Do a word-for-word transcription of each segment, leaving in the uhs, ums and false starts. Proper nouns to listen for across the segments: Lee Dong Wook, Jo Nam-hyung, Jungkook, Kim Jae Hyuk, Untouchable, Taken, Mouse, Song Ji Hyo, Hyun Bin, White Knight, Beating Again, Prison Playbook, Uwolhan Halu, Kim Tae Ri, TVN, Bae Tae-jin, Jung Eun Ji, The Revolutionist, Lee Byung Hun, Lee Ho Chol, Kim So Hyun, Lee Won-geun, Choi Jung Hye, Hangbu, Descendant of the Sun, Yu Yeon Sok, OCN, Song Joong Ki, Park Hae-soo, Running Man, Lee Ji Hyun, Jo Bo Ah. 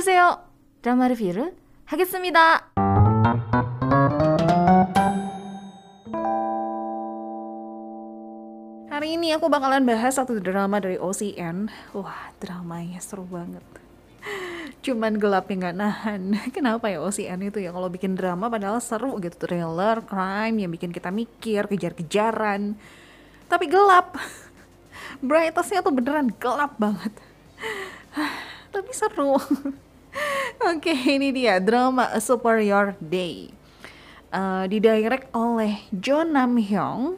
보세요. 드라마 리뷰를 하겠습니다. Hari ini aku bakalan bahas satu drama dari O C N. Wah, dramanya seru banget. Cuman gelapnya nggak nahan. Kenapa ya O C N itu ya, kalau bikin drama padahal seru gitu, thriller, crime yang bikin kita mikir, kejar-kejaran. Tapi gelap. Brightness-nya tuh beneran gelap banget. Tapi seru. Oke, ini dia drama A Superior Day. Uh, didirect oleh Jo Nam-hyung.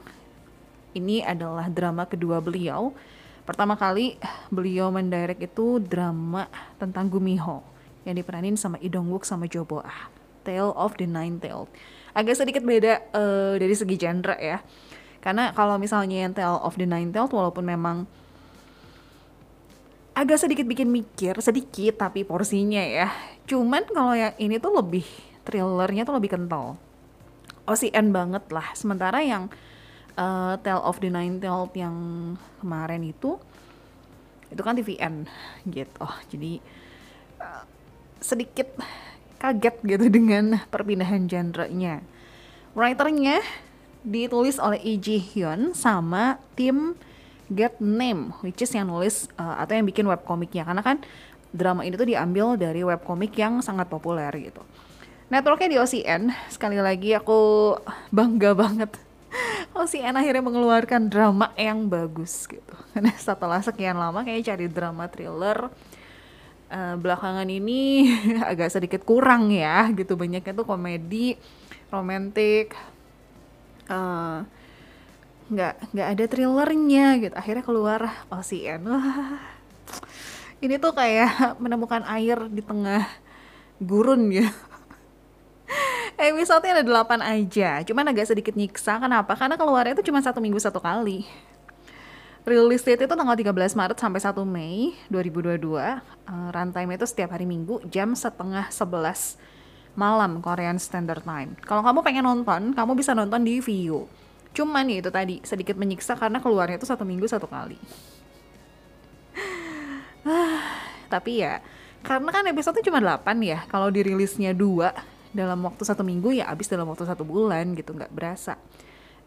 Ini adalah drama kedua beliau. Pertama kali beliau mendirect itu drama tentang Gumiho yang diperanin sama Lee Dong Wook sama Jo Bo Ah, Tale of the Nine-Tailed. Agak sedikit beda uh, dari segi genre ya. Karena kalau misalnya yang Tale of the Nine-Tailed walaupun memang agak sedikit bikin mikir, sedikit tapi porsinya ya. Cuman kalau yang ini tuh lebih thrillernya tuh lebih kental. O C N banget lah. Sementara yang Uh, Tale of the Nine-Tailed yang kemarin itu itu kan T V N gitu, jadi uh, sedikit kaget gitu dengan perpindahan genre-nya. Writer-nya ditulis oleh Lee Ji Hyun sama tim Get Name, which is yang nulis uh, atau yang bikin webkomiknya, karena kan drama ini tuh diambil dari webkomik yang sangat populer gitu. Networknya di O C N. Sekali lagi aku bangga banget O C N akhirnya mengeluarkan drama yang bagus gitu. Karena setelah sekian lama kayaknya cari drama thriller uh, belakangan ini agak sedikit kurang ya gitu. Banyaknya tuh komedi, romantik, uh, nggak nggak ada thrillernya gitu. Akhirnya keluar O C N. Wah, ini tuh kayak menemukan air di tengah gurun ya. Episode-nya ada delapan aja, cuman agak sedikit nyiksa. Kenapa? Karena keluarnya itu cuma satu minggu satu kali. Release date itu tanggal tiga belas Maret sampai satu Mei dua ribu dua puluh dua. Uh, Runtime itu setiap hari Minggu jam setengah sebelas malam Korean Standard Time. Kalau kamu pengen nonton, kamu bisa nonton di Viu. Cuman ya itu tadi sedikit menyiksa karena keluarnya itu satu minggu satu kali. Tapi ya, karena kan episode-nya cuma delapan ya. Kalau dirilisnya dua dalam waktu satu minggu ya abis dalam waktu satu bulan gitu, nggak berasa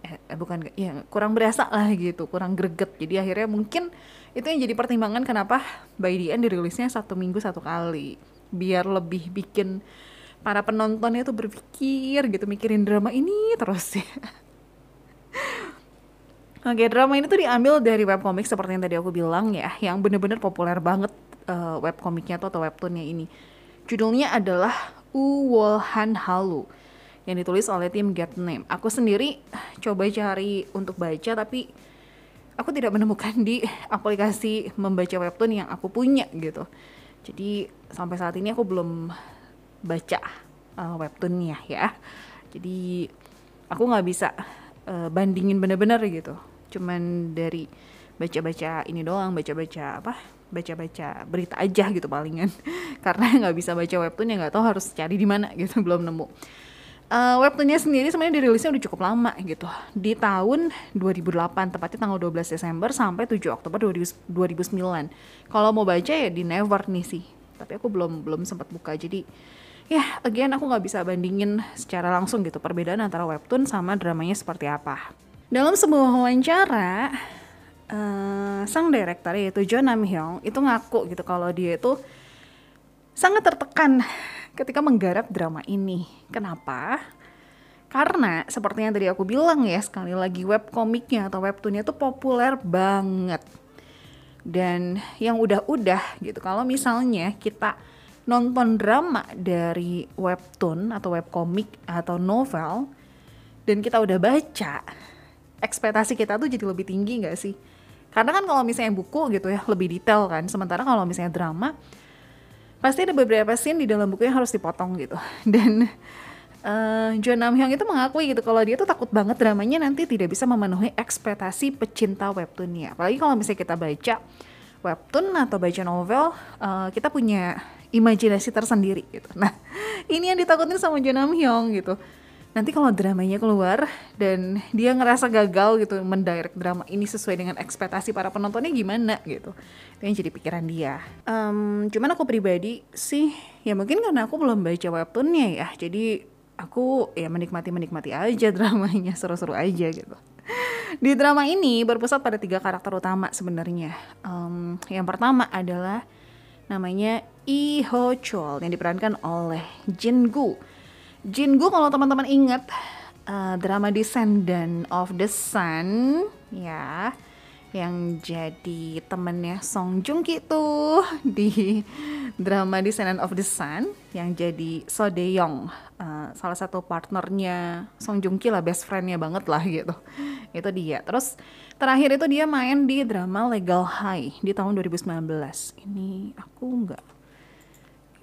eh, bukan ya kurang berasa lah gitu, kurang greget. Jadi akhirnya mungkin itu yang jadi pertimbangan kenapa by the end dirilisnya satu minggu satu kali, biar lebih bikin para penontonnya tuh berpikir gitu, mikirin drama ini terus ya. Oke, drama ini tuh diambil dari webcomic seperti yang tadi aku bilang ya, yang bener-bener populer banget uh, webcomicnya tuh atau webtoonnya ini. Judulnya adalah Uwolhan Halu yang ditulis oleh tim Get Name. Aku sendiri coba cari untuk baca tapi aku tidak menemukan di aplikasi membaca webtoon yang aku punya gitu. Jadi sampai saat ini aku belum baca uh, webtoonnya ya. Jadi aku nggak bisa uh, bandingin bener-bener gitu. Cuman dari baca-baca ini doang, baca-baca apa? baca-baca berita aja gitu palingan. Karena nggak bisa baca webtoon ya, nggak tahu harus cari di mana gitu, belum nemu. Uh, webtoonnya sendiri sebenarnya dirilisnya udah cukup lama gitu, di tahun dua ribu delapan, tepatnya tanggal dua belas Desember sampai tujuh Oktober dua ribu sembilan. Kalau mau baca ya di Never nih sih, tapi aku belum belum sempat buka. Jadi ya again aku nggak bisa bandingin secara langsung gitu perbedaan antara webtoon sama dramanya seperti apa. Dalam sebuah wawancara, Uh, sang director yaitu Jo Nam-hyung itu ngaku gitu kalau dia itu sangat tertekan ketika menggarap drama ini. Kenapa? Karena seperti yang tadi aku bilang ya, sekali lagi webcomicnya atau webtoonnya itu populer banget. Dan yang udah-udah gitu, kalau misalnya kita nonton drama dari webtoon atau webcomic atau novel dan kita udah baca, ekspektasi kita tuh jadi lebih tinggi gak sih? Karena kan kalau misalnya buku gitu ya lebih detail kan. Sementara kalau misalnya drama pasti ada beberapa scene di dalam buku yang harus dipotong gitu. Dan uh, Jo Nam-hyung itu mengakui gitu kalau dia tuh takut banget dramanya nanti tidak bisa memenuhi ekspektasi pecinta webtoonnya. Apalagi kalau misalnya kita baca webtoon atau baca novel, uh, kita punya imajinasi tersendiri gitu. Nah, ini yang ditakutin sama Jo Nam-hyung gitu. nanti kalau dramanya keluar dan dia ngerasa gagal gitu mendirect drama ini sesuai dengan ekspektasi para penontonnya gimana gitu. Itu yang jadi pikiran dia. Um, cuman aku pribadi sih, ya mungkin karena aku belum baca webtoonnya ya, jadi aku ya menikmati-menikmati aja dramanya, seru-seru aja gitu. Di drama ini berpusat pada tiga karakter utama sebenarnya. Um, yang pertama adalah namanya Lee Ho Chol yang diperankan oleh Jin Goo. Jin Goo kalau teman-teman ingat uh, drama Descendant of the Sun ya, yang jadi temennya Song Joong Ki tuh di drama Descendant of the Sun, yang jadi So Dae-yong, uh, salah satu partnernya Song Joong Ki lah, best friendnya banget lah gitu. Itu dia. Terus terakhir itu dia main di drama Legal High di tahun dua ribu sembilan belas. Ini aku nggak,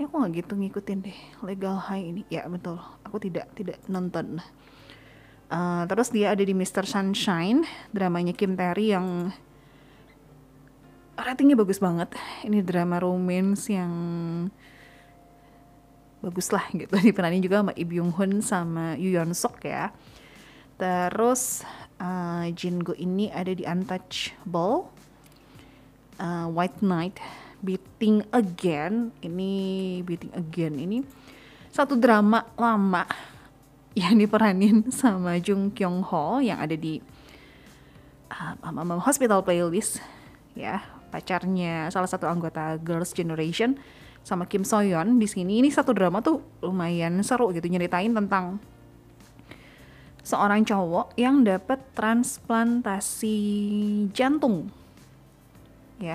ya aku nggak gitu ngikutin deh Legal High ini. Ya betul, aku tidak tidak nonton. Uh, terus dia ada di mister Sunshine, dramanya Kim Tae Ri yang ratingnya bagus banget. Ini drama romance yang bagus lah gitu. Diperanin juga sama Lee Byung Hun sama Yu Yeon Sok ya. Terus uh, Jin Goo ini ada di Untouchable, uh, White Knight, Beating Again. Ini Beating Again ini satu drama lama yang diperanin sama Jung Kyung Ho yang ada di uh, um, um, Hospital Playlist ya, pacarnya salah satu anggota Girls' Generation sama Kim So Hyun di sini. Ini satu drama tuh lumayan seru gitu, nyeritain tentang seorang cowok yang dapat transplantasi jantung ya.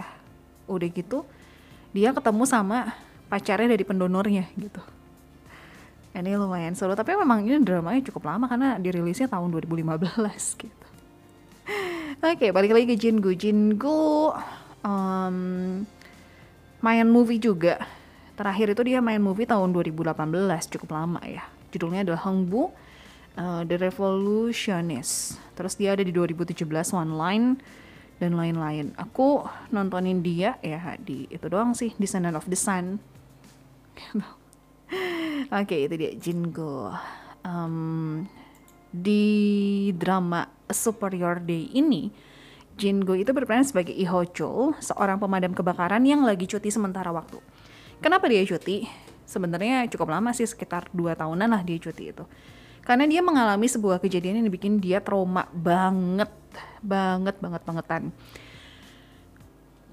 Udah gitu dia ketemu sama pacarnya dari pendonornya gitu. Ini lumayan seru, tapi memang ini dramanya cukup lama karena dirilisnya tahun dua ribu lima belas gitu. Oke, okay, balik lagi ke Jin Goo. Jin Goo um, main movie juga. Terakhir itu dia main movie tahun dua ribu delapan belas, cukup lama ya. Judulnya adalah Hangbu, uh, The Revolutionist. Terus dia ada di dua ribu tujuh belas One Line dan lain-lain. Aku nontonin dia ya di itu doang sih, Descendant of the Sun. Oke, okay, itu dia Jin Goo. Um, di drama A Superior Day ini, Jin Goo itu berperan sebagai Lee Ho Chol, seorang pemadam kebakaran yang lagi cuti sementara waktu. Kenapa dia cuti? Sebenarnya cukup lama sih, sekitar dua tahunan lah dia cuti itu. Karena dia mengalami sebuah kejadian yang bikin dia trauma banget, banget, banget, bangetan.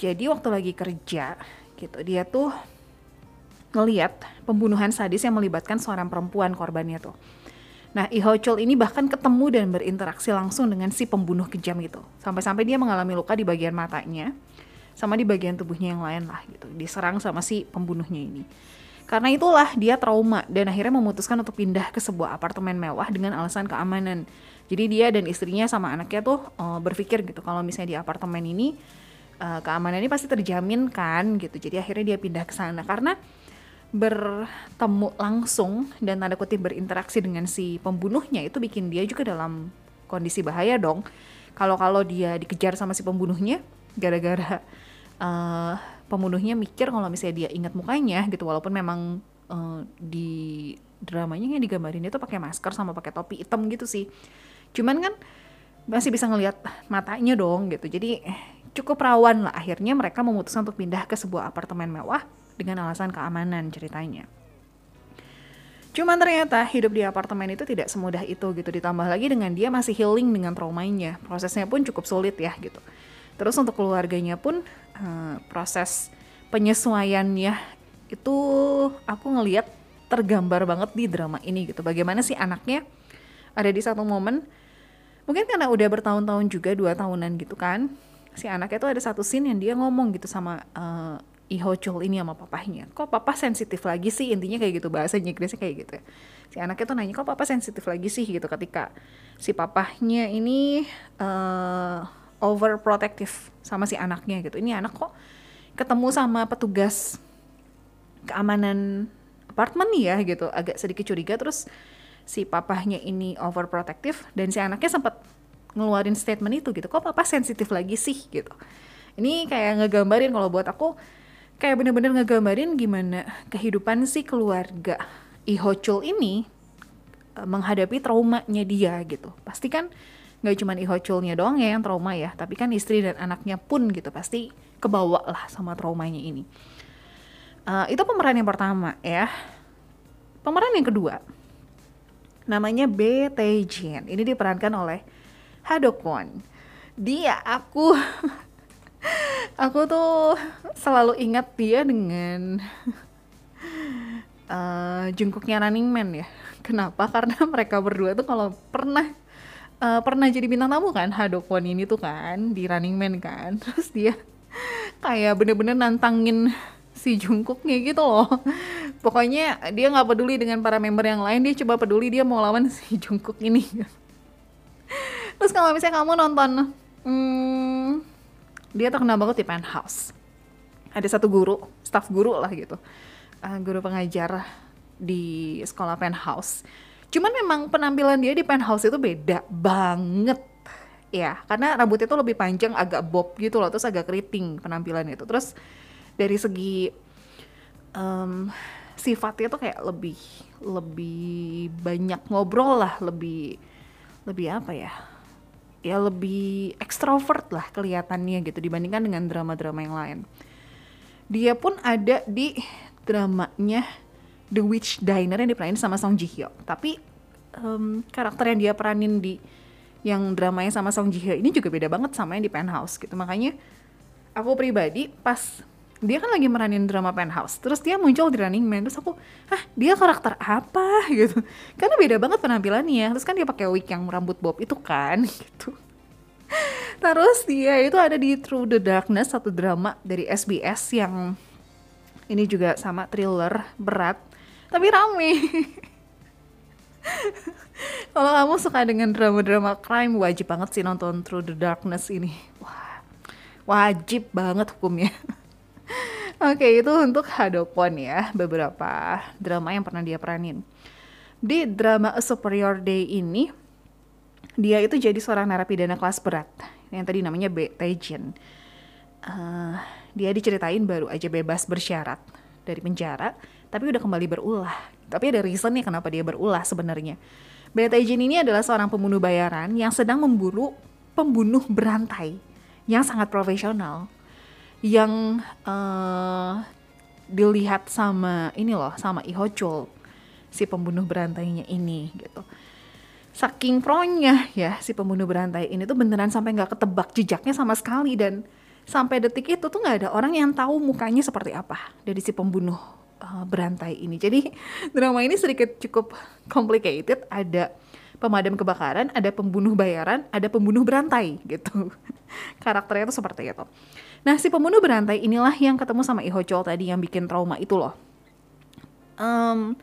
Jadi waktu lagi kerja gitu, dia tuh ngeliat pembunuhan sadis yang melibatkan seorang perempuan korbannya tuh. Nah, Lee Ho Chol ini bahkan ketemu dan berinteraksi langsung dengan si pembunuh kejam itu. Sampai-sampai dia mengalami luka di bagian matanya, sama di bagian tubuhnya yang lain lah gitu. Diserang sama si pembunuhnya ini. Karena itulah dia trauma dan akhirnya memutuskan untuk pindah ke sebuah apartemen mewah dengan alasan keamanan. Jadi dia dan istrinya sama anaknya tuh uh, berpikir gitu, kalau misalnya di apartemen ini uh, keamanannya pasti terjamin kan gitu. Jadi akhirnya dia pindah ke sana karena bertemu langsung dan tanda kutip berinteraksi dengan si pembunuhnya itu bikin dia juga dalam kondisi bahaya dong. Kalau-kalau dia dikejar sama si pembunuhnya, gara-gara uh, pembunuhnya mikir kalau misalnya dia ingat mukanya gitu, walaupun memang uh, di dramanya yang digambarin dia tuh pakai masker sama pakai topi hitam gitu sih. Cuman kan masih bisa ngelihat matanya dong gitu. Jadi cukup rawan lah, akhirnya mereka memutuskan untuk pindah ke sebuah apartemen mewah dengan alasan keamanan ceritanya. Cuman ternyata hidup di apartemen itu tidak semudah itu gitu, ditambah lagi dengan dia masih healing dengan traumanya. Prosesnya pun cukup sulit ya gitu. Terus untuk keluarganya pun uh, proses penyesuaiannya itu aku ngelihat tergambar banget di drama ini gitu. Bagaimana sih anaknya ada di satu momen, mungkin karena udah bertahun-tahun juga, dua tahunan gitu kan. Si anaknya tuh ada satu scene yang dia ngomong gitu sama uh, Lee Ho Chol ini sama papahnya, kok papa sensitif lagi sih, intinya kayak gitu, bahasa Inggrisnya kayak gitu ya. Si anaknya tuh nanya, kok papa sensitif lagi sih gitu, ketika si papahnya ini uh, overprotective sama si anaknya gitu. Ini anak kok ketemu sama petugas keamanan apartemen ya gitu, agak sedikit curiga. Terus si papahnya ini overprotective dan si anaknya sempat ngeluarin statement itu gitu, kok papa sensitif lagi sih gitu. Ini kayak ngegambarin, kalau buat aku kayak bener-bener ngegambarin gimana kehidupan si keluarga Lee Ho Chol ini menghadapi traumanya dia gitu. Pasti kan nggak cuma Lee Ho-chulnya doang ya yang trauma ya, tapi kan istri dan anaknya pun gitu pasti kebawa lah sama traumanya ini. Uh, itu pemeran yang pertama ya. Pemeran yang kedua namanya Bae Tae-jin. Ini diperankan oleh Ha Do-kwon. Dia aku aku tuh selalu ingat dia dengan uh, Jungkooknya Running Man ya. Kenapa? Karena mereka berdua tuh kalau pernah uh, pernah jadi bintang tamu kan, Ha Do-kwon ini tuh kan di Running Man kan. Terus dia kayak bener-bener nantangin si Jungkooknya gitu loh. Pokoknya dia nggak peduli dengan para member yang lain, dia coba peduli, dia mau lawan si Jungkook ini. Terus kalau misalnya kamu nonton, hmm, dia terkenal banget di Penthouse. Ada satu guru, staff guru lah gitu, uh, guru pengajar di sekolah Penthouse. Cuman memang penampilan dia di Penthouse itu beda banget ya, karena rambutnya tuh lebih panjang, agak bob gitu loh, terus agak keriting penampilannya itu. Terus dari segi um, sifatnya tuh kayak lebih lebih banyak ngobrol lah, lebih lebih apa ya, ya lebih ekstrovert lah kelihatannya gitu dibandingkan dengan drama-drama yang lain. Dia pun ada di dramanya The Witch Diner yang diperanin sama Song Ji Hyo. Tapi um, karakter yang dia peranin di yang dramanya sama Song Ji Hyo ini juga beda banget sama yang di Penthouse gitu. Makanya aku pribadi pas dia kan lagi meranin drama Penthouse, terus dia muncul di Running Man, terus aku, hah dia karakter apa gitu, karena beda banget penampilannya. Terus kan dia pakai wig yang rambut bob itu kan gitu. Terus dia itu ada di Through the Darkness, satu drama dari S B S yang ini juga sama thriller berat tapi rame. Kalau kamu suka dengan drama-drama crime wajib banget sih nonton Through the Darkness ini. Wah, wajib banget hukumnya. Oke, itu untuk Ha Do-kwon ya, beberapa drama yang pernah dia peranin. Di drama A Superior Day ini, dia itu jadi seorang narapidana kelas berat, yang tadi namanya Bae Tae-jin. Uh, dia diceritain baru aja bebas bersyarat dari penjara, tapi udah kembali berulah. Tapi ada reasonnya kenapa dia berulah sebenarnya. Bae Tae-jin ini adalah seorang pembunuh bayaran yang sedang memburu pembunuh berantai yang sangat profesional, yang uh, dilihat sama ini loh, sama Lee Ho-chul, si pembunuh berantainya ini gitu. Saking pronya ya si pembunuh berantai ini tuh beneran sampai nggak ketebak jejaknya sama sekali, dan sampai detik itu tuh nggak ada orang yang tahu mukanya seperti apa dari si pembunuh uh, berantai ini. Jadi drama ini sedikit cukup complicated, ada pemadam kebakaran, ada pembunuh bayaran, ada pembunuh berantai gitu. Karakternya tuh seperti itu. Nah, si pembunuh berantai inilah yang ketemu sama Lee Ho-chul tadi yang bikin trauma itu loh. Um,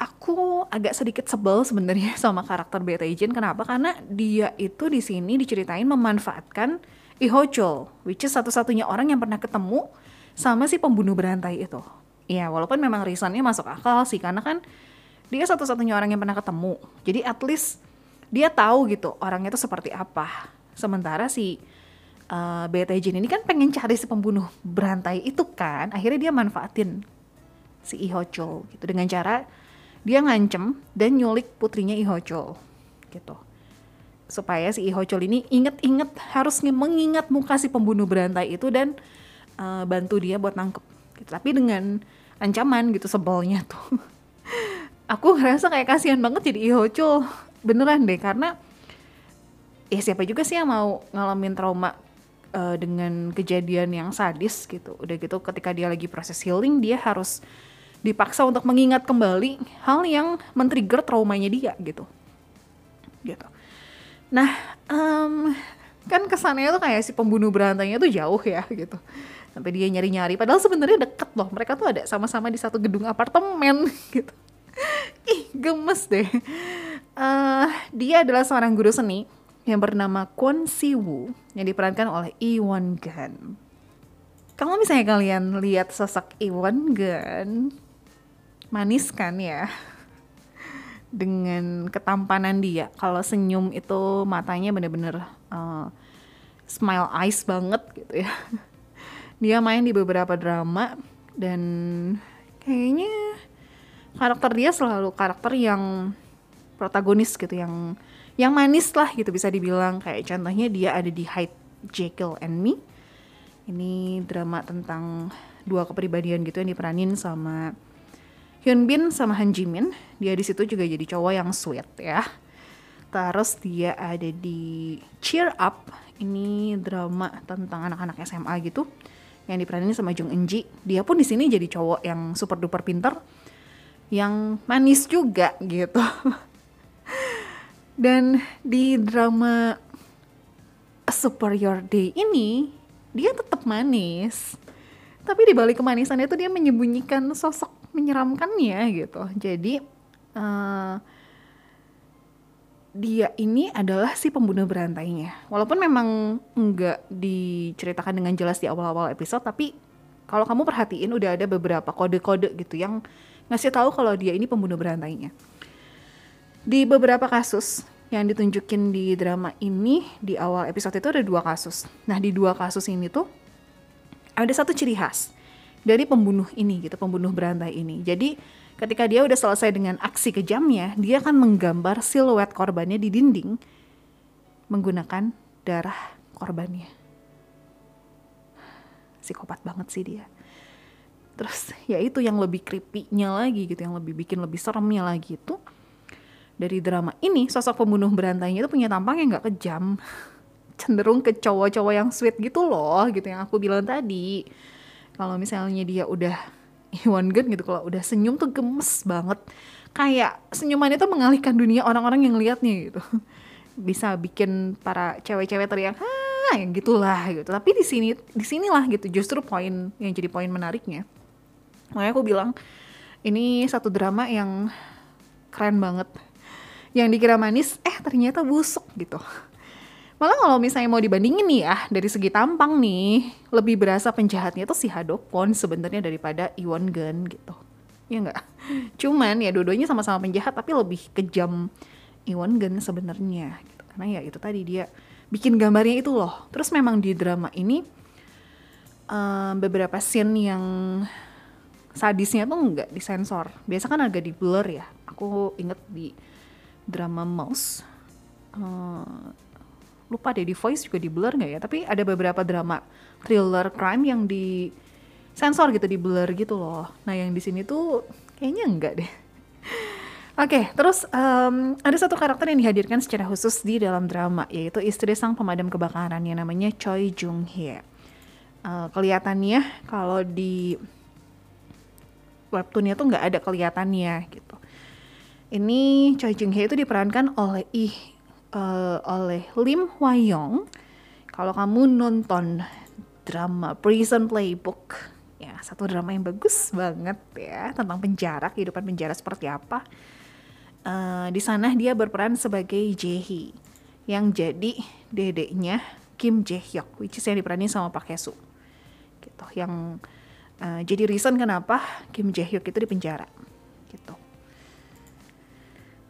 aku agak sedikit sebel sebenarnya sama karakter Bae Tae-jin. Kenapa? Karena dia itu di sini diceritain memanfaatkan Lee Ho-chul, which is satu-satunya orang yang pernah ketemu sama si pembunuh berantai itu. Ya, walaupun memang reasonnya masuk akal sih, karena kan dia satu-satunya orang yang pernah ketemu. Jadi at least dia tahu gitu orangnya itu seperti apa. Sementara si Uh, Bae Tae-jin ini kan pengen cari si pembunuh berantai itu kan, akhirnya dia manfaatin si Lee Ho-chul gitu dengan cara dia ngancem dan nyulik putrinya Lee Ho-chul gitu supaya si Lee Ho-chul ini inget-inget, harus mengingat muka si pembunuh berantai itu dan uh, bantu dia buat nangkep gitu. Tapi dengan ancaman gitu, sebelnya tuh aku ngerasa kayak kasihan banget jadi Lee Ho-chul beneran deh, karena ya siapa juga sih yang mau ngalamin trauma Uh, dengan kejadian yang sadis gitu. Udah gitu ketika dia lagi proses healing, dia harus dipaksa untuk mengingat kembali hal yang men-trigger traumanya dia gitu gitu. Nah um, kan kesannya tuh kayak si pembunuh berantainya tuh jauh ya gitu, sampai dia nyari-nyari, padahal sebenarnya deket loh, mereka tuh ada sama-sama di satu gedung apartemen gitu. Ih gemes deh. uh, Dia adalah seorang guru seni yang bernama Kwon Si-woo yang diperankan oleh Lee Won-geun. Kalau misalnya kalian lihat sosok Lee Won-geun, manis kan ya, dengan ketampanan dia. Kalau senyum itu matanya bener-bener uh, smile eyes banget gitu ya. Dia main di beberapa drama dan kayaknya karakter dia selalu karakter yang protagonis gitu, yang yang manis lah gitu bisa dibilang. Kayak contohnya dia ada di Hyde, Jekyll and Me. Ini drama tentang dua kepribadian gitu yang diperanin sama Hyun Bin sama Han Ji Min. Dia di situ juga jadi cowok yang sweet ya. Terus dia ada di Cheer Up. Ini drama tentang anak-anak S M A gitu yang diperanin sama Jung Eun Ji. Dia pun di sini jadi cowok yang super duper pinter, yang manis juga gitu. Dan di drama A Superior Day ini dia tetap manis. Tapi di balik kemanisannya itu dia menyembunyikan sosok menyeramkannya gitu. Jadi uh, dia ini adalah si pembunuh berantainya. Walaupun memang nggak diceritakan dengan jelas di awal-awal episode, tapi kalau kamu perhatiin udah ada beberapa kode-kode gitu yang ngasih tahu kalau dia ini pembunuh berantainya. Di beberapa kasus yang ditunjukin di drama ini, di awal episode itu ada dua kasus. Nah, di dua kasus ini tuh ada satu ciri khas dari pembunuh ini gitu, pembunuh berantai ini. Jadi ketika dia udah selesai dengan aksi kejamnya, dia akan menggambar siluet korbannya di dinding menggunakan darah korbannya. Psikopat banget sih dia. Terus ya itu yang lebih creepy-nya lagi gitu, yang lebih bikin lebih seremnya lagi itu. Dari drama ini, sosok pembunuh berantainya itu punya tampang yang gak kejam. Cenderung ke cowok-cowok yang sweet gitu loh, gitu yang aku bilang tadi. Kalau misalnya dia udah Lee Won-geun gitu, kalau udah senyum tuh gemes banget, kayak senyumannya tuh mengalihkan dunia orang-orang yang liatnya gitu, bisa bikin para cewek-cewek teriak ah yang gitulah gitu. Tapi di sini di sinilah gitu justru poin yang jadi poin menariknya. Makanya aku bilang ini satu drama yang keren banget, yang dikira manis eh ternyata busuk gitu. Malah kalau misalnya mau dibandingin nih ya, dari segi tampang nih, lebih berasa penjahatnya tuh si Ha Do-kwon sebenarnya daripada Lee Won-geun gitu. Ya enggak? Cuman ya dua-duanya sama-sama penjahat, tapi lebih kejam Lee Won-geun sebenarnya gitu. Karena ya itu tadi dia bikin gambarnya itu loh. Terus memang di drama ini um, beberapa scene yang sadisnya tuh enggak disensor. Biasa kan agak di blur ya. Aku inget di drama Mouse, um, lupa deh di Voice juga di blur nggak ya, tapi ada beberapa drama thriller crime yang di sensor gitu, di blur gitu loh. Nah yang di sini tuh kayaknya enggak deh. Oke, okay, terus um, ada satu karakter yang dihadirkan secara khusus di dalam drama, yaitu istri sang pemadam kebakaran yang namanya Choi Jung Hye. Uh, kelihatannya kalau di webtoonnya tuh nggak ada kelihatannya gitu. Ini Choi Jung Hye itu diperankan oleh ih Uh, oleh Lim Hwa-yong. Kalau kamu nonton drama Prison Playbook, ya satu drama yang bagus banget ya tentang penjara, kehidupan penjara seperti apa. Uh, di sana dia berperan sebagai Jae-hee yang jadi dedeknya Kim Jae Hyuk, which is yang diperani sama Park Hae-soo. Gitu, yang uh, jadi reason kenapa Kim Jae Hyuk itu di penjara. Gitu.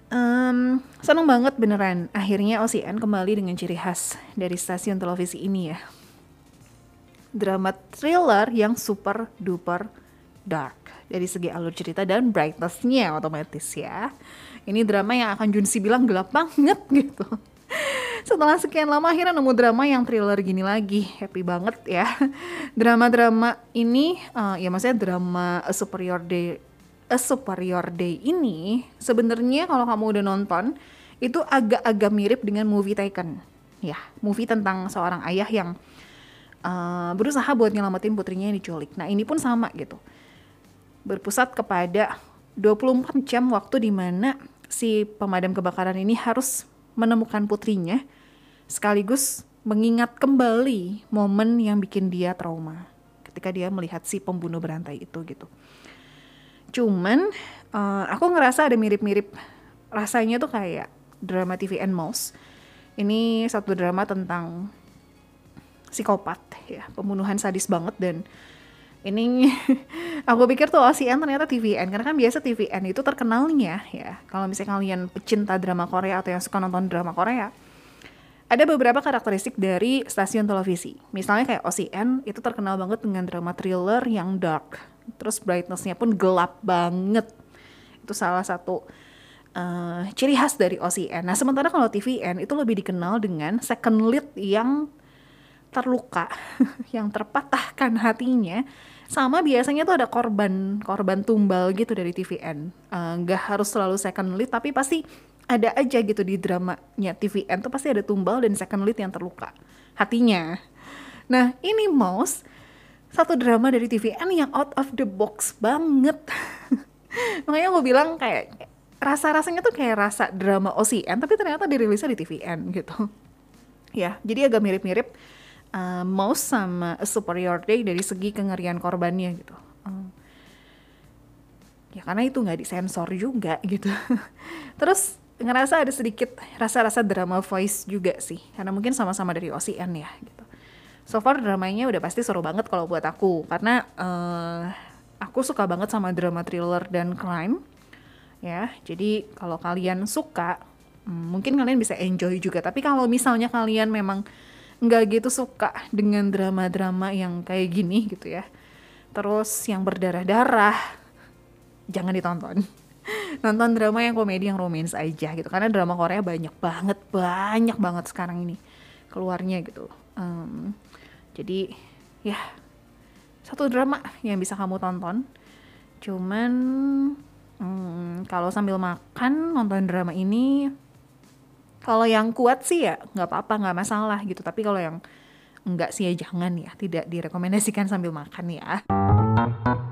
Um, seneng banget beneran akhirnya O C N kembali dengan ciri khas dari stasiun televisi ini ya, drama thriller yang super duper dark dari segi alur cerita dan brightnessnya otomatis ya. Ini drama yang akan Junsi bilang gelap banget gitu. Setelah sekian lama akhirnya nemu drama yang thriller gini lagi, happy banget ya. Drama-drama ini uh, ya maksudnya drama A Superior Day A Superior Day ini sebenarnya kalau kamu udah nonton itu agak-agak mirip dengan movie Taken ya, movie tentang seorang ayah yang uh, berusaha buat nyelamatin putrinya yang diculik. Nah ini pun sama gitu, berpusat kepada dua puluh empat jam waktu dimana si pemadam kebakaran ini harus menemukan putrinya sekaligus mengingat kembali momen yang bikin dia trauma ketika dia melihat si pembunuh berantai itu gitu. Cuman uh, aku ngerasa ada mirip-mirip rasanya tuh kayak drama T V N Mouse. Ini satu drama tentang psikopat ya, pembunuhan sadis banget. Dan ini aku pikir tuh O C N ternyata T V N, karena kan biasa T V N itu terkenalnya ya, kalau misalnya kalian pecinta drama Korea atau yang suka nonton drama Korea, ada beberapa karakteristik dari stasiun televisi. Misalnya kayak O C N itu terkenal banget dengan drama thriller yang dark, terus brightness-nya pun gelap banget. Itu salah satu uh, ciri khas dari O C N. Nah, sementara kalau T V N itu lebih dikenal dengan second lead yang terluka, yang terpatahkan hatinya, sama biasanya tuh ada korban korban tumbal gitu dari T V N. Nggak uh, harus selalu second lead, tapi pasti ada aja gitu di dramanya T V N tuh pasti ada tumbal dan second lead yang terluka hatinya. Nah, ini Mouse, satu drama dari T V N yang out of the box banget. Makanya gue bilang kayak rasa-rasanya tuh kayak rasa drama O C N, tapi ternyata dirilisnya di T V N gitu. Ya, jadi agak mirip-mirip uh, Mouse sama A Superior Day dari segi kengerian korbannya gitu. Uh, ya karena itu nggak disensor juga gitu. Terus ngerasa ada sedikit rasa-rasa drama Voice juga sih, karena mungkin sama-sama dari O C N ya gitu. So far dramanya udah pasti seru banget kalau buat aku, karena uh, aku suka banget sama drama thriller dan crime ya. Jadi kalau kalian suka, mungkin kalian bisa enjoy juga. Tapi kalau misalnya kalian memang nggak gitu suka dengan drama-drama yang kayak gini gitu ya, terus yang berdarah-darah, jangan ditonton. Nonton drama yang komedi, yang romance aja gitu, karena drama Korea banyak banget, banyak banget sekarang ini keluarnya gitu. Um, jadi ya satu drama yang bisa kamu tonton, cuman um, kalau sambil makan nonton drama ini, kalau yang kuat sih ya nggak apa-apa, nggak masalah gitu. Tapi kalau yang enggak sih ya jangan ya, tidak direkomendasikan sambil makan ya.